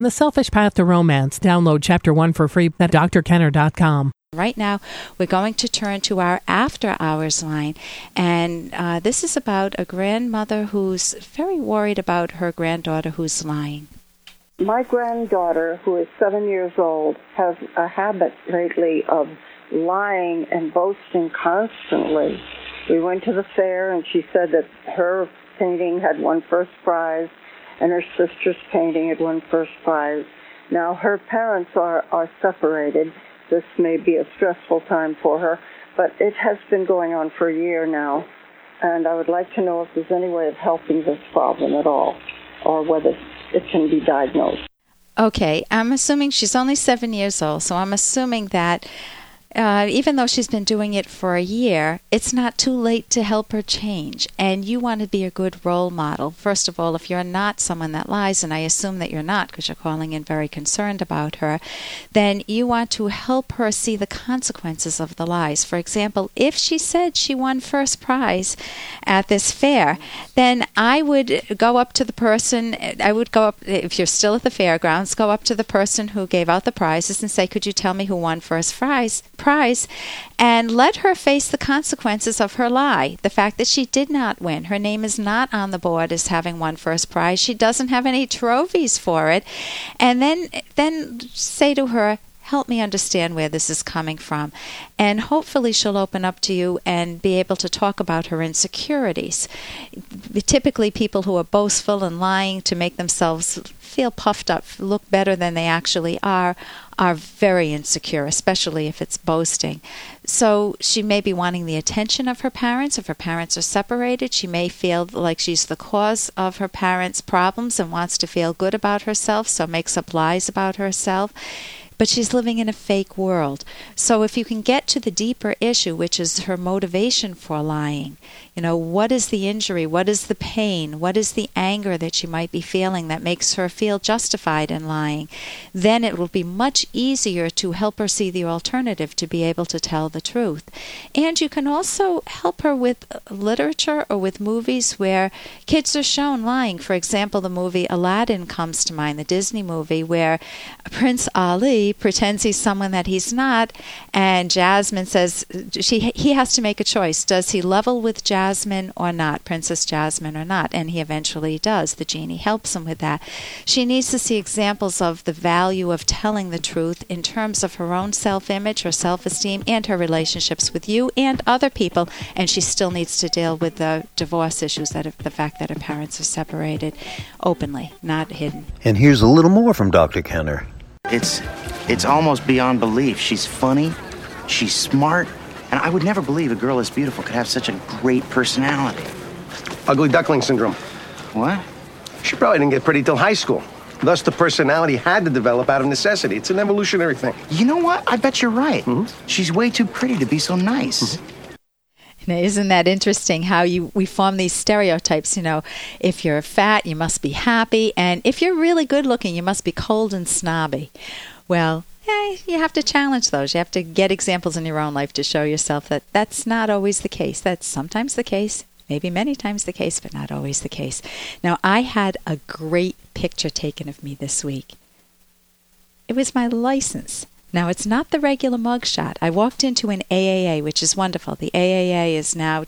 The Selfish Path to Romance. Download Chapter 1 for free at drkenner.com. Right now, we're going to turn to our After Hours line, and this is about a grandmother who's very worried about her granddaughter who's lying. My granddaughter, who is 7 years old, has a habit lately of lying and boasting constantly. We went to the fair, and she said that her painting had won first prize, and her sister's painting had won first prize. Now, her parents are separated. This may be a stressful time for her, but it has been going on for a year now, and I would like to know if there's any way of helping this problem at all, or whether it can be diagnosed. Okay, I'm assuming she's only 7 years old, so I'm assuming that even though she's been doing it for a year, it's not too late to help her change. And you want to be a good role model. First of all, if you're not someone that lies, and I assume that you're not because you're calling in very concerned about her, then you want to help her see the consequences of the lies. For example, if she said she won first prize at this fair, then I would go up to the person, if you're still at the fairgrounds, go up to the person who gave out the prizes and say, could you tell me who won first prize, and let her face the consequences of her lie. The fact that she did not win, her name is not on the board as having won first prize, she doesn't have any trophies for it, and then say to her, help me understand where this is coming from. And hopefully she'll open up to you and be able to talk about her insecurities. Typically people who are boastful and lying to make themselves feel puffed up, look better than they actually are very insecure, especially if it's boasting. So she may be wanting the attention of her parents. If her parents are separated, she may feel like she's the cause of her parents' problems and wants to feel good about herself, so makes up lies about herself. But she's living in a fake world. So if you can get to the deeper issue, which is her motivation for lying, what is the injury? What is the pain? What is the anger that she might be feeling that makes her feel justified in lying? Then it will be much easier to help her see the alternative, to be able to tell the truth. And you can also help her with literature or with movies where kids are shown lying. For example, the movie Aladdin comes to mind, the Disney movie, where Prince Ali pretends he's someone that he's not, and Jasmine says he has to make a choice. Does he level with Jasmine or not, Princess Jasmine or not? And he eventually does. The genie helps him with that. She needs to see examples of the value of telling the truth in terms of her own self-image, her self-esteem, and her relationships with you and other people. And she still needs to deal with the divorce issues, the fact that her parents are separated, openly, not hidden. And here's a little more from Dr. Kenner. It's almost beyond belief. She's funny, she's smart, and I would never believe a girl this beautiful could have such a great personality. Ugly duckling syndrome. What? She probably didn't get pretty till high school. Thus, the personality had to develop out of necessity. It's an evolutionary thing. You know what? I bet you're right. Mm-hmm. She's way too pretty to be so nice. Mm-hmm. Now, isn't that interesting how we form these stereotypes? If you're fat, you must be happy, and if you're really good looking, you must be cold and snobby. Well, you have to challenge those. You have to get examples in your own life to show yourself that that's not always the case. That's sometimes the case, maybe many times the case, but not always the case. Now, I had a great picture taken of me this week. It was my license. Now, it's not the regular mugshot. I walked into an AAA, which is wonderful. The AAA is now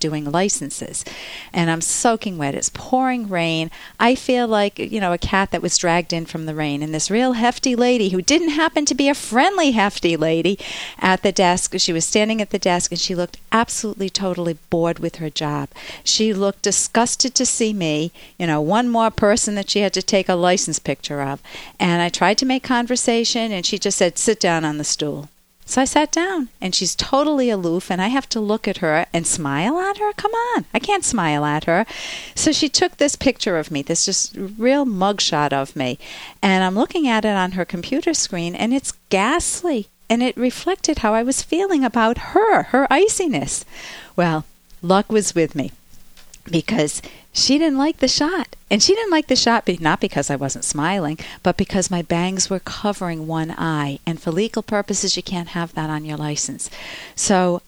doing licenses. And I'm soaking wet. It's pouring rain. I feel like, a cat that was dragged in from the rain. And this real hefty lady, who didn't happen to be a friendly hefty lady, at the desk, she was standing at the desk, and she looked absolutely, totally bored with her job. She looked disgusted to see me, one more person that she had to take a license picture of. And I tried to make conversation, and she just said, sit down on the stool. So I sat down, and she's totally aloof, and I have to look at her and smile at her? Come on, I can't smile at her. So she took this picture of me, this just real mugshot of me, and I'm looking at it on her computer screen, and it's ghastly, and it reflected how I was feeling about her iciness. Well, luck was with me, because she didn't like the shot. And she didn't like the shot, not because I wasn't smiling, but because my bangs were covering one eye. And for legal purposes, you can't have that on your license. So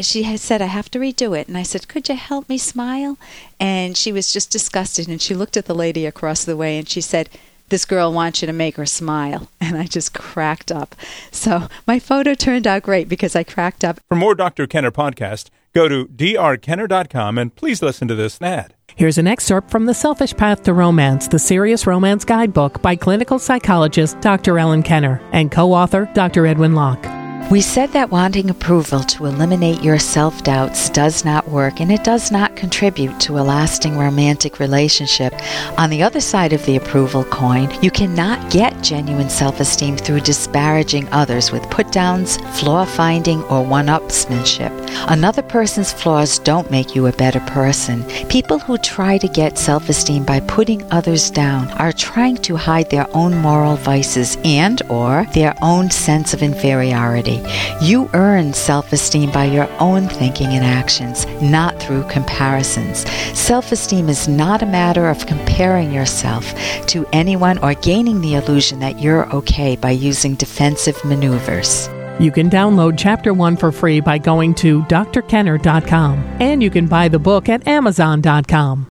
she had said, I have to redo it. And I said, could you help me smile? And she was just disgusted. And she looked at the lady across the way, and she said, this girl wants you to make her smile. And I just cracked up. So my photo turned out great because I cracked up. For more Dr. Kenner podcast, go to drkenner.com and please listen to this ad. Here's an excerpt from The Selfish Path to Romance, the Serious Romance Guidebook by clinical psychologist Dr. Ellen Kenner and co-author Dr. Edwin Locke. We said that wanting approval to eliminate your self-doubts does not work, and it does not contribute to a lasting romantic relationship. On the other side of the approval coin, you cannot get genuine self-esteem through disparaging others with put-downs, flaw-finding, or one-upsmanship. Another person's flaws don't make you a better person. People who try to get self-esteem by putting others down are trying to hide their own moral vices and or their own sense of inferiority. You earn self-esteem by your own thinking and actions, not through comparisons. Self-esteem is not a matter of comparing yourself to anyone or gaining the illusion that you're okay by using defensive maneuvers. You can download Chapter 1 for free by going to drkenner.com, and you can buy the book at amazon.com.